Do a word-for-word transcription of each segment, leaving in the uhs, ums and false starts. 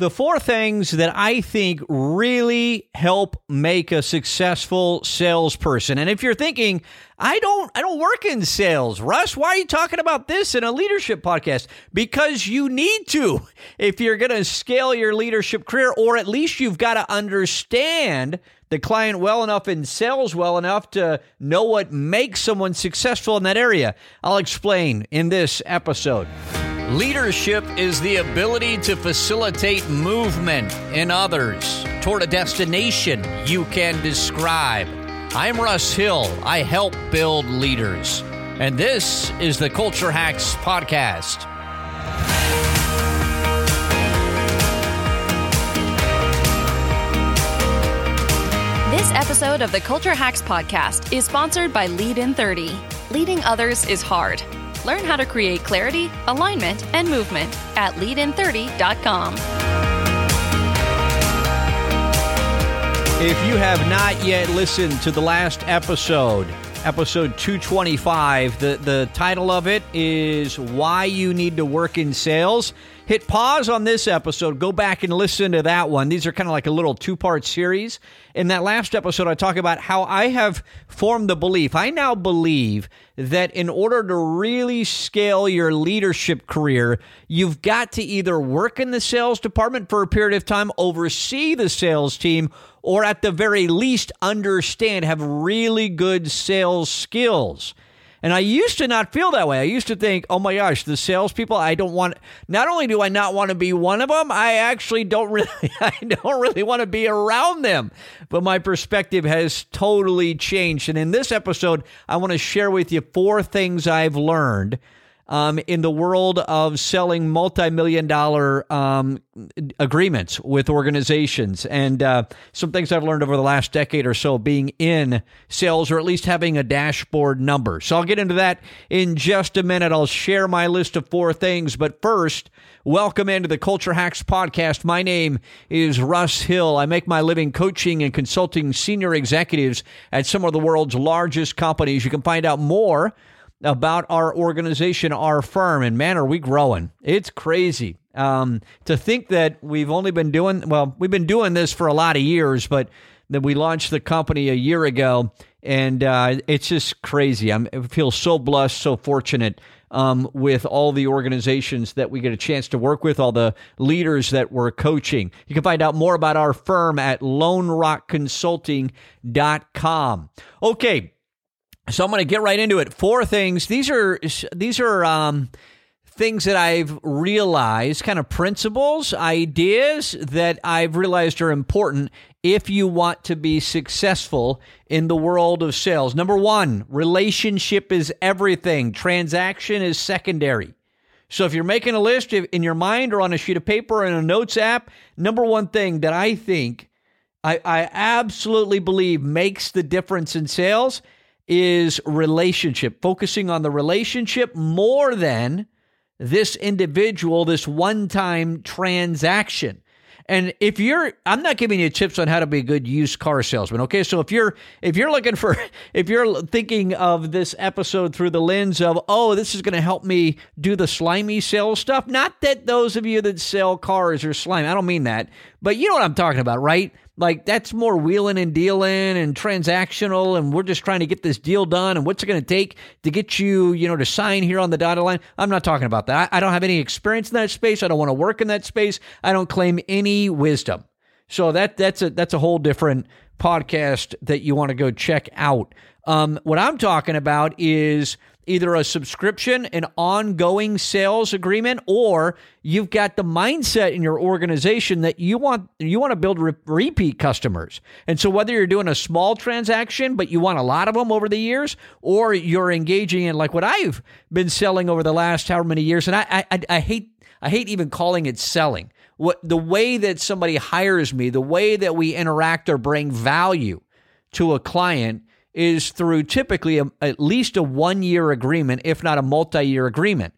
The four things that I think really help make a successful salesperson. And if you're thinking, I don't I don't work in sales, Russ, why are you talking about this in a leadership podcast? Because you need to if you're going to scale your leadership career, or at least you've got to understand the client well enough and sales well enough to know what makes someone successful in that area. I'll explain in this episode. Leadership is the ability to facilitate movement in others toward a destination you can describe. I'm Russ Hill. I help build leaders. And this is the Culture Hacks Podcast. This episode of the Culture Hacks Podcast is sponsored by Lead in thirty. Leading others is hard. Learn how to create clarity, alignment, and movement at lead in thirty dot com. If you have not yet listened to the last episode, episode two twenty-five, the, the title of it is Why You Need to Work in Sales. Hit pause on this episode. Go back and listen to that one. These are kind of like a little two-part series. In that last episode, I talk about how I have formed the belief. I now believe that in order to really scale your leadership career, you've got to either work in the sales department for a period of time, oversee the sales team, or at the very least understand, have really good sales skills. And I used to not feel that way. I used to think, oh my gosh, the salespeople, I don't want, not only do I not want to be one of them, I actually don't really, I don't really want to be around them. But my perspective has totally changed. And in this episode, I want to share with you four things I've learned um, in the world of selling multi-million dollar um, agreements with organizations, and uh, some things I've learned over the last decade or so being in sales, or at least having a dashboard number. So I'll get into that in just a minute. I'll share my list of four things. But first, welcome into the Culture Hacks Podcast. My name is Russ Hill. I make my living coaching and consulting senior executives at some of the world's largest companies. You can find out more about our organization, our firm, and man, are we growing. It's crazy um, to think that we've only been doing, well, we've been doing this for a lot of years, but then we launched the company a year ago, and uh, it's just crazy. I'm, I feel so blessed, so fortunate um, with all the organizations that we get a chance to work with, all the leaders that we're coaching. You can find out more about our firm at lone rock consulting dot com. Okay. So I'm going to get right into it. Four things. These are these are um, things that I've realized, kind of principles, ideas that I've realized are important if you want to be successful in the world of sales. Number one, relationship is everything. Transaction is secondary. So if you're making a list in your mind or on a sheet of paper or in a notes app, number one thing that I think, I, I absolutely believe makes the difference in sales is relationship, focusing on the relationship more than this individual, this one-time transaction. And if you're, I'm not giving you tips on how to be a good used car salesman, okay? So if you're, if you're looking for, if you're thinking of this episode through the lens of, oh, this is going to help me do the slimy sales stuff. Not that those of you that sell cars are slimy. I don't mean that, but you know what I'm talking about, right? Like that's more wheeling and dealing and transactional, and we're just trying to get this deal done. And what's it going to take to get you, you know, to sign here on the dotted line? I'm not talking about that. I don't have any experience in that space. I don't want to work in that space. I don't claim any wisdom. So that that's a that's a whole different podcast that you want to go check out. Um, what I'm talking about is either a subscription, an ongoing sales agreement, or you've got the mindset in your organization that you want you want to build re- repeat customers. And so whether you're doing a small transaction, but you want a lot of them over the years, or you're engaging in like what I've been selling over the last however many years, and I I, I hate I hate even calling it selling. What the way that somebody hires me, the way that we interact or bring value to a client is through typically a, at least a one-year agreement, if not a multi-year agreement.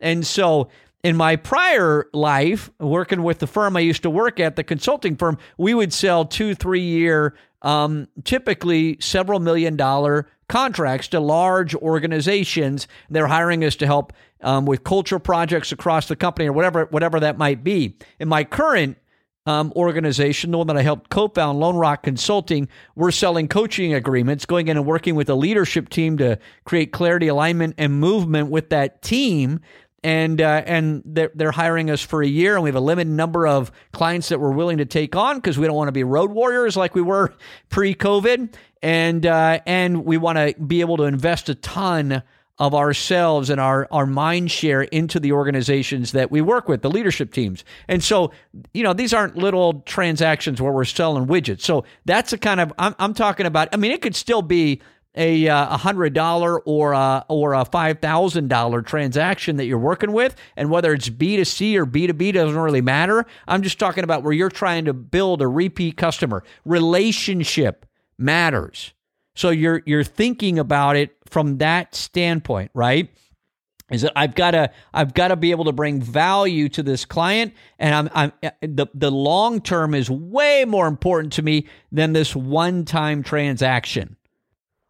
And so in my prior life, working with the firm I used to work at, the consulting firm, we would sell two, three-year, um, typically several million-dollar contracts to large organizations. They're hiring us to help um, with culture projects across the company or whatever whatever that might be. In my current um, organization, the one that I helped co-found, Lone Rock Consulting, we're selling coaching agreements, going in and working with a leadership team to create clarity, alignment, and movement with that team. And uh, and they're, they're hiring us for a year, and we have a limited number of clients that we're willing to take on because we don't want to be road warriors like we were pre-COVID. And uh, and we want to be able to invest a ton of ourselves and our, our mind share into the organizations that we work with, the leadership teams. And so, you know, these aren't little transactions where we're selling widgets. So that's the kind of, I'm, I'm talking about, I mean, it could still be a uh, one hundred dollars or a, or a five thousand dollars transaction that you're working with. And whether it's B to C or B to B doesn't really matter. I'm just talking about where you're trying to build a repeat customer. Relationship matters. So you're you're thinking about it from that standpoint, right? Is that I've got to I've got to be able to bring value to this client, and I'm I'm the the long term is way more important to me than this one-time transaction.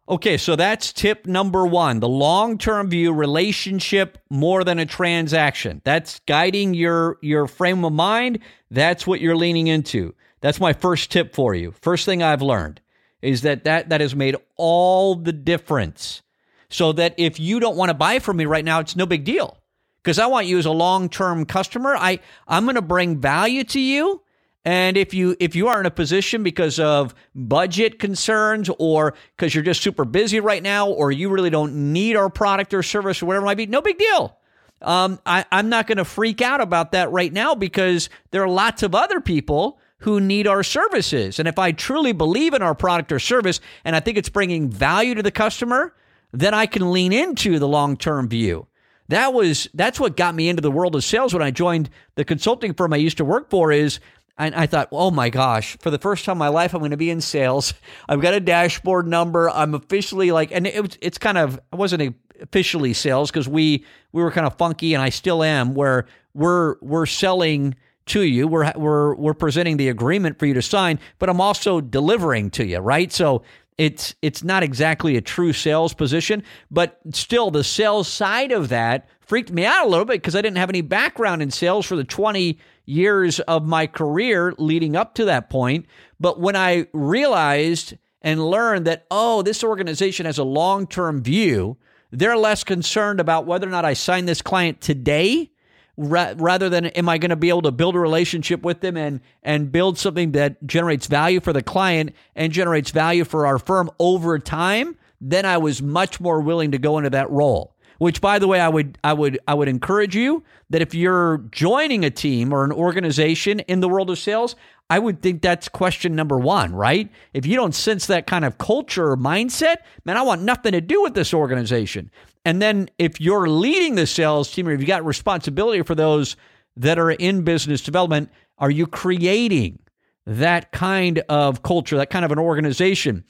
Okay, so that's tip number one, the long-term view, relationship more than a transaction. That's guiding your, your frame of mind. That's what you're leaning into. That's my first tip for you. First thing I've learned is that, that that has made all the difference. So that if you don't want to buy from me right now, it's no big deal because I want you as a long-term customer. I, I'm going to bring value to you. And if you if you are in a position because of budget concerns or because you're just super busy right now or you really don't need our product or service or whatever it might be, no big deal. Um, I, I'm not going to freak out about that right now because there are lots of other people who need our services. And if I truly believe in our product or service and I think it's bringing value to the customer, then I can lean into the long-term view. That was that's what got me into the world of sales when I joined the consulting firm I used to work for is and I thought, oh my gosh, for the first time in my life, I'm going to be in sales. I've got a dashboard number. I'm officially like, and it, it's kind of, I wasn't officially sales because we, we were kind of funky and I still am where we're, we're selling to you. We're, we're, we're presenting the agreement for you to sign, but I'm also delivering to you, right? So it's, it's not exactly a true sales position, but still the sales side of that freaked me out a little bit because I didn't have any background in sales for the twenty years of my career leading up to that point. But when I realized and learned that, oh, this organization has a long-term view, they're less concerned about whether or not I sign this client today ra- rather than am I going to be able to build a relationship with them and, and build something that generates value for the client and generates value for our firm over time, then I was much more willing to go into that role. Which, by the way, I would I would I would encourage you that if you're joining a team or an organization in the world of sales, I would think that's question number one, right? If you don't sense that kind of culture or mindset, man, I want nothing to do with this organization. And then if you're leading the sales team or if you got responsibility for those that are in business development, are you creating that kind of culture, that kind of an organization?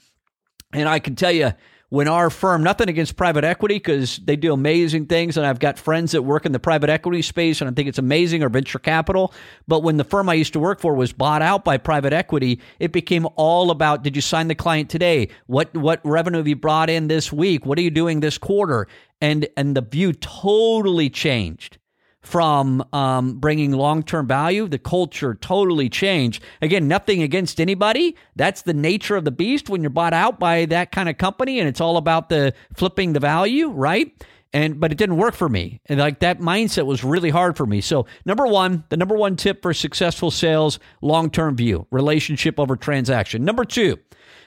And I can tell you, when our firm, nothing against private equity because they do amazing things and I've got friends that work in the private equity space and I think it's amazing, or venture capital. But when the firm I used to work for was bought out by private equity, it became all about, did you sign the client today? What what revenue have you brought in this week? What are you doing this quarter? And and the view totally changed from um, bringing long-term value. The culture totally changed. Again, nothing against anybody. That's the nature of the beast when you're bought out by that kind of company, and it's all about the flipping the value, right? And but it didn't work for me. And like that mindset was really hard for me. So number one, the number one tip for successful sales, long-term view, relationship over transaction. Number two,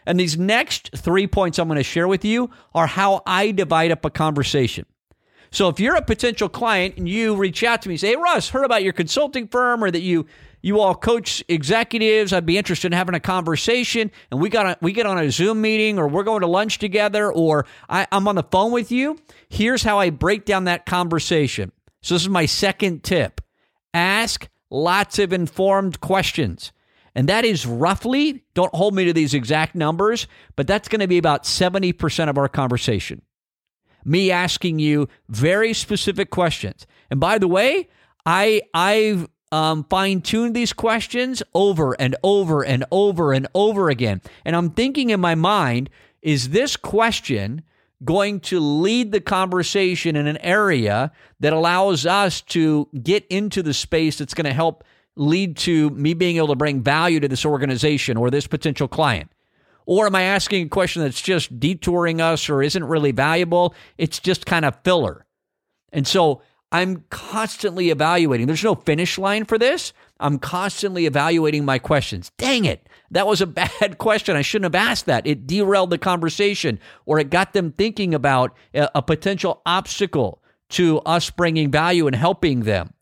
and these next three points I'm going to share with you are how I divide up a conversation. So if you're a potential client and you reach out to me and say, hey, Russ, heard about your consulting firm or that you you all coach executives. I'd be interested in having a conversation and we got a, we get on a Zoom meeting or we're going to lunch together or I, I'm on the phone with you. Here's how I break down that conversation. So this is my second tip. Ask lots of informed questions. And that is roughly, don't hold me to these exact numbers, but that's going to be about seventy percent of our conversation. Me asking you very specific questions. And by the way, I, I've um, fine-tuned these questions over and over and over and over again. And I'm thinking in my mind, is this question going to lead the conversation in an area that allows us to get into the space that's going to help lead to me being able to bring value to this organization or this potential client? Or am I asking a question that's just detouring us or isn't really valuable? It's just kind of filler. And so I'm constantly evaluating. There's no finish line for this. I'm constantly evaluating my questions. Dang it. That was a bad question. I shouldn't have asked that. It derailed the conversation, or it got them thinking about a potential obstacle to us bringing value and helping them.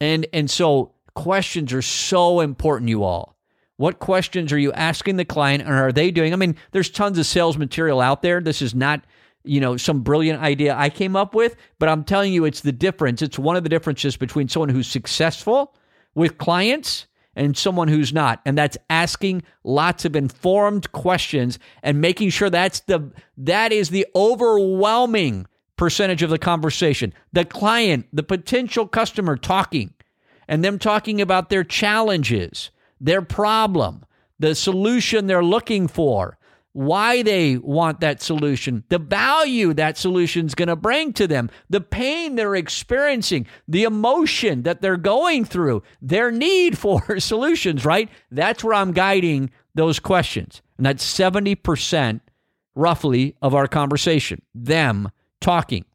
And, and so questions are so important, you all. What questions are you asking the client, and are they doing? I mean, there's tons of sales material out there. This is not, you know, some brilliant idea I came up with, but I'm telling you, it's the difference. It's one of the differences between someone who's successful with clients and someone who's not. And that's asking lots of informed questions and making sure that's the, that is the overwhelming percentage of the conversation. The client, the potential customer talking, and them talking about their challenges, their problem, the solution they're looking for, why they want that solution, the value that solution's going to bring to them, the pain they're experiencing, the emotion that they're going through, their need for solutions, right? That's where I'm guiding those questions. And that's seventy percent roughly of our conversation, them talking.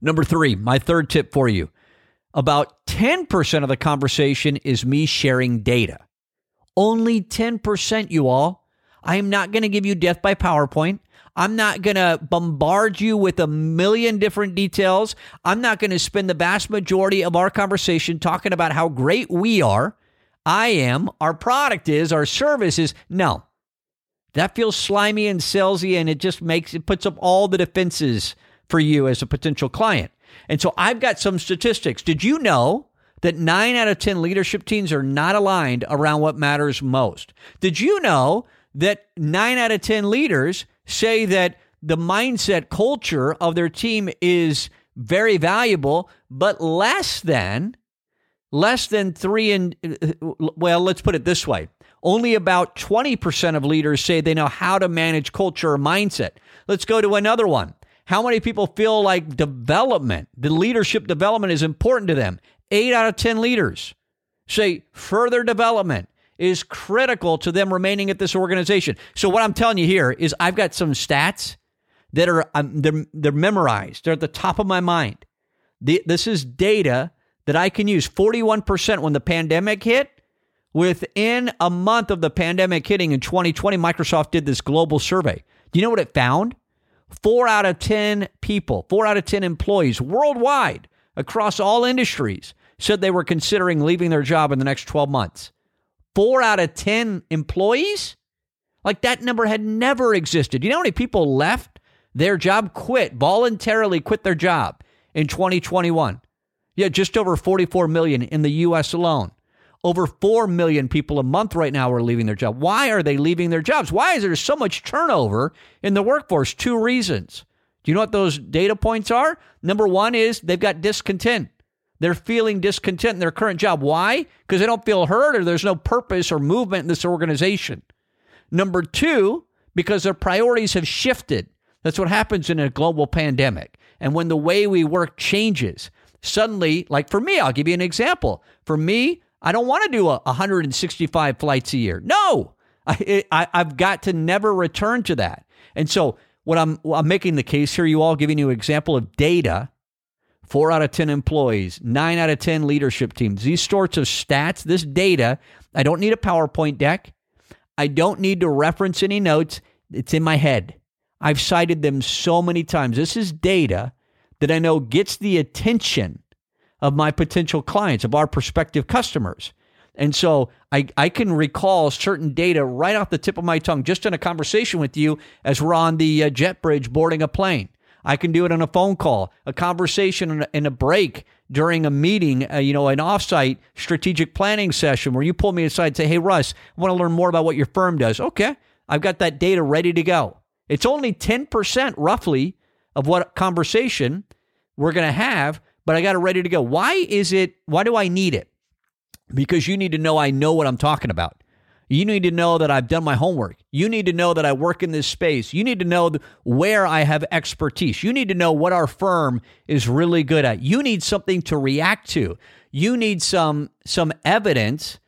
Number three, my third tip for you, about ten percent of the conversation is me sharing data. Only ten percent, you all. I am not going to give you death by PowerPoint. I'm not going to bombard you with a million different details. I'm not going to spend the vast majority of our conversation talking about how great we are, I am, our product is, our service is. No, that feels slimy and salesy, and it just makes, it puts up all the defenses for you as a potential client. And so I've got some statistics. Did you know that nine out of ten leadership teams are not aligned around what matters most? Did you know that nine out of ten leaders say that the mindset culture of their team is very valuable, but less than, less than three and, well, let's put it this way. Only about twenty percent of leaders say they know how to manage culture or mindset. Let's go to another one. How many people feel like development, the leadership development is important to them? eight out of ten leaders say further development is critical to them remaining at this organization. So what I'm telling you here is I've got some stats that are um, they're, they're memorized. They're at the top of my mind. The, this is data that I can use. forty-one percent when the pandemic hit. Within a month of the pandemic hitting in twenty twenty, Microsoft did this global survey. Do you know what it found? four out of ten people, four out of ten employees worldwide across all industries said they were considering leaving their job in the next twelve months. four out of ten employees? Like, that number had never existed. You know how many people left their job, quit, voluntarily quit their job in twenty twenty-one? Yeah, just over forty-four million in the U S alone. Over four million people a month right now are leaving their job. Why are they leaving their jobs? Why is there so much turnover in the workforce? Two reasons. Do you know what those data points are? Number one is they've got discontent. They're feeling discontent in their current job. Why? Because they don't feel heard, or there's no purpose or movement in this organization. Number two, because their priorities have shifted. That's what happens in a global pandemic. And when the way we work changes, suddenly, like for me, I'll give you an example. For me, I don't want to do one hundred sixty-five flights a year. No, I, I, I've got to never return to that. And so what I'm, I'm making the case here, you all, giving you an example of data. four out of ten employees, nine out of ten leadership teams. These sorts of stats, this data, I don't need a PowerPoint deck. I don't need to reference any notes. It's in my head. I've cited them so many times. This is data that I know gets the attention of my potential clients, of our prospective customers. And so I, I can recall certain data right off the tip of my tongue, just in a conversation with you as we're on the uh, jet bridge boarding a plane. I can do it on a phone call, a conversation, and a break during a meeting, uh, you know, an offsite strategic planning session where you pull me aside and say, hey, Russ, I want to learn more about what your firm does. Okay, I've got that data ready to go. It's only ten percent roughly of what conversation we're going to have, but I got it ready to go. Why is it? Why do I need it? Because you need to know I know what I'm talking about. You need to know that I've done my homework. You need to know that I work in this space. You need to know where I have expertise. You need to know what our firm is really good at. You need something to react to. you need some some evidence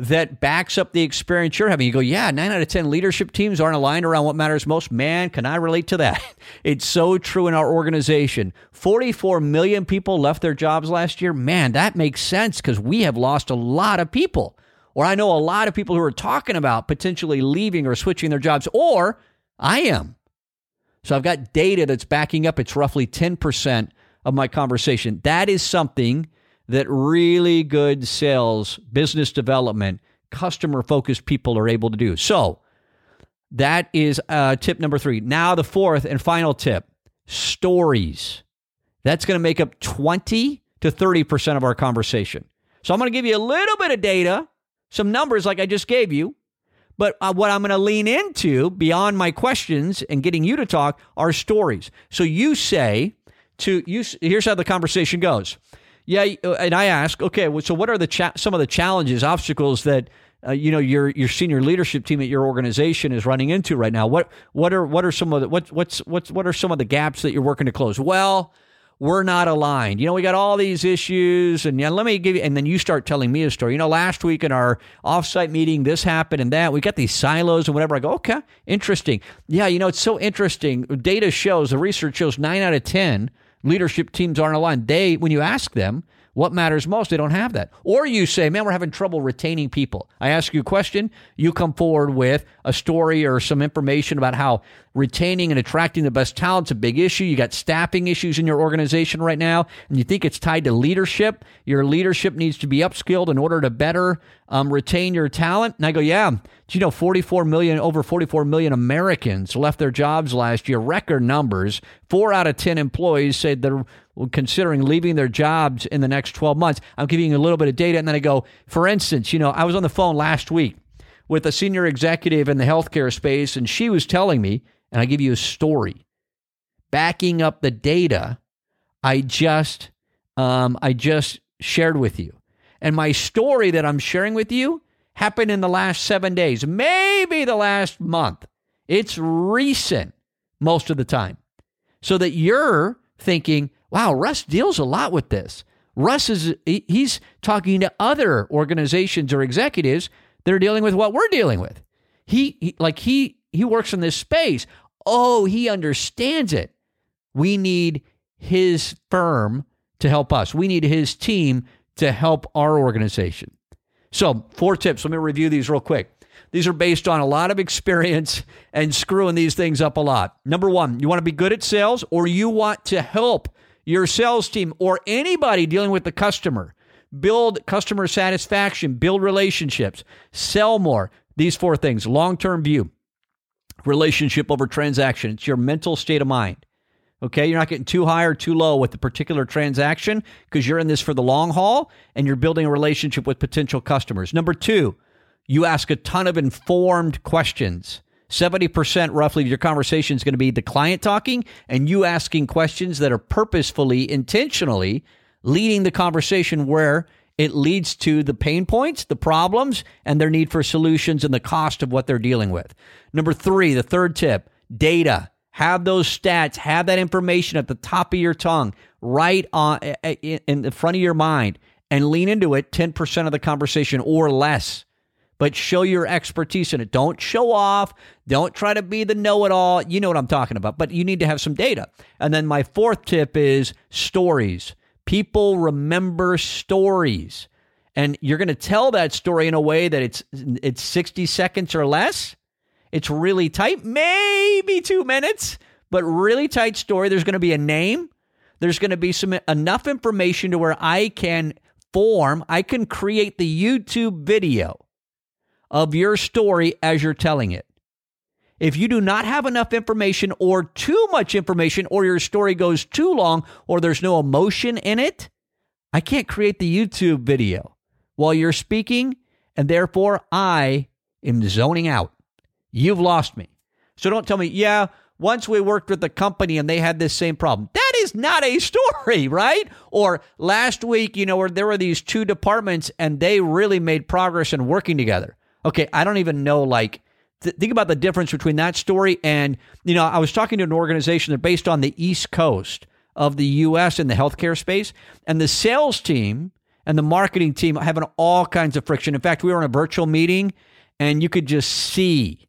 that backs up the experience you're having. You go, yeah, nine out of ten leadership teams aren't aligned around what matters most. Man, can I relate to that? It's so true in our organization. forty-four million people left their jobs last year. Man, that makes sense because we have lost a lot of people. Or I know a lot of people who are talking about potentially leaving or switching their jobs, or I am. So I've got data that's backing up. It's roughly ten percent of my conversation. That is something that really good sales, business development, customer-focused people are able to do. So that is uh, tip number three. Now the fourth and final tip, stories. That's going to make up twenty to thirty percent of our conversation. So I'm going to give you a little bit of data, some numbers like I just gave you, but uh, what I'm going to lean into beyond my questions and getting you to talk are stories. So you say to you, here's how the conversation goes. Yeah, and I ask, okay, well, so what are the cha- some of the challenges, obstacles that uh, you know your your senior leadership team at your organization is running into right now? What what are what are some of the what what's what's what are some of the gaps that you're working to close? Well, we're not aligned. You know, we got all these issues, and yeah, let me give you. And then you start telling me a story. You know, last week in our offsite meeting, this happened and that. We got these silos and whatever. I go, okay, interesting. Yeah, you know, it's so interesting. Data shows, the research shows, nine out of ten. Leadership teams aren't aligned. They, when you ask them what matters most, they don't have that. Or you say, man, we're having trouble retaining people. I ask you a question. You come forward with a story or some information about how retaining and attracting the best talent's a big issue. You got staffing issues in your organization right now, and you think it's tied to leadership. Your leadership needs to be upskilled in order to better um, retain your talent. And I go, yeah, do you know forty-four million, over forty-four million Americans left their jobs last year, record numbers. four out of ten employees said they're considering leaving their jobs in the next twelve months. I'm giving you a little bit of data. And then I go, for instance, you know, I was on the phone last week with a senior executive in the healthcare space, and she was telling me, and I give you a story backing up the data I just, um, I just shared with you. And my story that I'm sharing with you happened in the last seven days, maybe the last month. It's recent most of the time. So that you're thinking, wow, Russ deals a lot with this. Russ is, he's talking to other organizations or executives that are dealing with what we're dealing with. He, he like he, he works in this space. Oh, he understands it. We need his firm to help us. We need his team to help our organization. So four tips. Let me review these real quick. These are based on a lot of experience and screwing these things up a lot. Number one, you want to be good at sales, or you want to help your sales team or anybody dealing with the customer build customer satisfaction, build relationships, sell more. These four things: long-term view, relationship over transaction. It's your mental state of mind. Okay, you're not getting too high or too low with the particular transaction because you're in this for the long haul and you're building a relationship with potential customers. Number two, you ask a ton of informed questions. seventy percent roughly of your conversation is going to be the client talking and you asking questions that are purposefully, intentionally leading the conversation where it leads to the pain points, the problems, and their need for solutions and the cost of what they're dealing with. Number three, the third tip, data. Have those stats, have that information at the top of your tongue, right on in the front of your mind, and lean into it ten percent of the conversation or less. But show your expertise in it. Don't show off. Don't try to be the know-it-all. You know what I'm talking about, but you need to have some data. And then my fourth tip is stories. People remember stories, and you're going to tell that story in a way that it's it's sixty seconds or less. It's really tight, maybe two minutes, but really tight story. There's going to be a name. There's going to be some enough information to where I can form, I can create the YouTube video of your story as you're telling it. If you do not have enough information or too much information, or your story goes too long, or there's no emotion in it, I can't create the YouTube video while you're speaking, and therefore I am zoning out. You've lost me. So don't tell me, yeah, once we worked with the company and they had this same problem. That is not a story, right? Or last week, you know, where there were these two departments and they really made progress in working together. Okay, I don't even know, like, th- think about the difference between that story and, you know, I was talking to an organization that's based on the East Coast of the U S in the healthcare space, and the sales team and the marketing team having all kinds of friction. In fact, we were in a virtual meeting and you could just see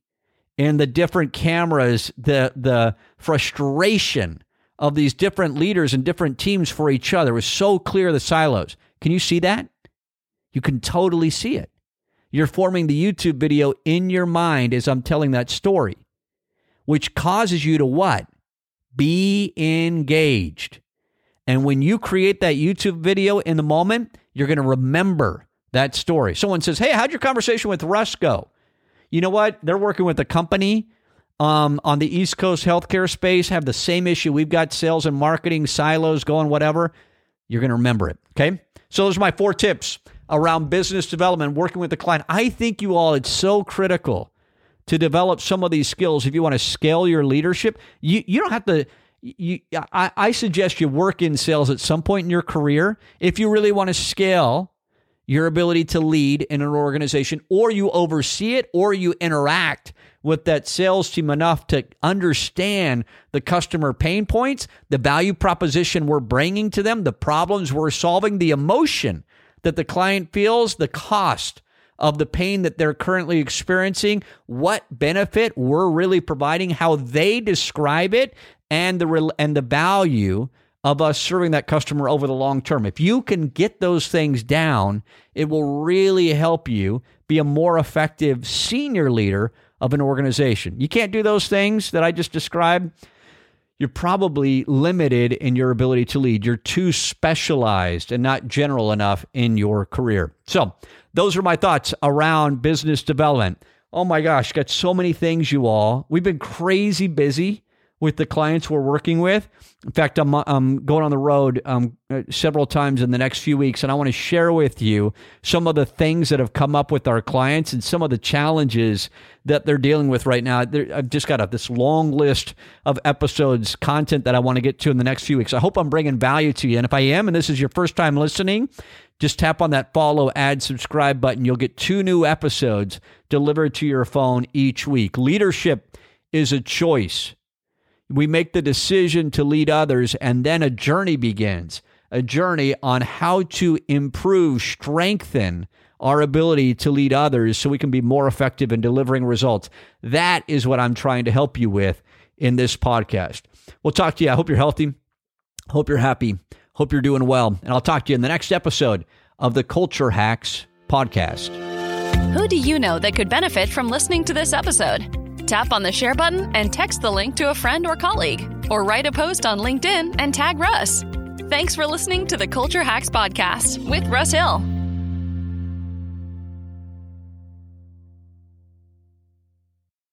in the different cameras the the frustration of these different leaders and different teams for each other. It was so clear, the silos. Can you see that? You can totally see it. You're forming the YouTube video in your mind as I'm telling that story, which causes you to what? Be engaged. And when you create that YouTube video in the moment, you're going to remember that story. Someone says, hey, how'd your conversation with Russ go? You know what? They're working with a company um, on the East Coast healthcare space, have the same issue. We've got sales and marketing silos going, whatever. You're going to remember it. Okay. So those are my four tips around business development, working with the client. I think you all, it's so critical to develop some of these skills. If you want to scale your leadership, you, you don't have to, you, I, I suggest you work in sales at some point in your career. If you really want to scale your ability to lead in an organization, or you oversee it, or you interact with that sales team enough to understand the customer pain points, the value proposition we're bringing to them, the problems we're solving, the emotion that the client feels, the cost of the pain that they're currently experiencing, what benefit we're really providing, how they describe it, and the and the value of us serving that customer over the long term. If you can get those things down, it will really help you be a more effective senior leader of an organization. You can't do those things that I just described, you're probably limited in your ability to lead. You're too specialized and not general enough in your career. So those are my thoughts around business development. Oh my gosh, got so many things, you all. We've been crazy busy with the clients we're working with. In fact, I'm, I'm going on the road um, several times in the next few weeks, and I want to share with you some of the things that have come up with our clients and some of the challenges that they're dealing with right now. They're, I've just got a, this long list of episodes, content that I want to get to in the next few weeks. I hope I'm bringing value to you. And if I am, and this is your first time listening, just tap on that follow, add, subscribe button. You'll get two new episodes delivered to your phone each week. Leadership is a choice. We make the decision to lead others, and then a journey begins, a journey on how to improve, strengthen our ability to lead others so we can be more effective in delivering results. That is what I'm trying to help you with in this podcast. We'll talk to you. I hope you're healthy. Hope you're happy. Hope you're doing well. And I'll talk to you in the next episode of the Culture Hacks Podcast. Who do you know that could benefit from listening to this episode? Tap on the share button and text the link to a friend or colleague, or write a post on LinkedIn and tag Russ. Thanks for listening to the Culture Hacks Podcast with Russ Hill.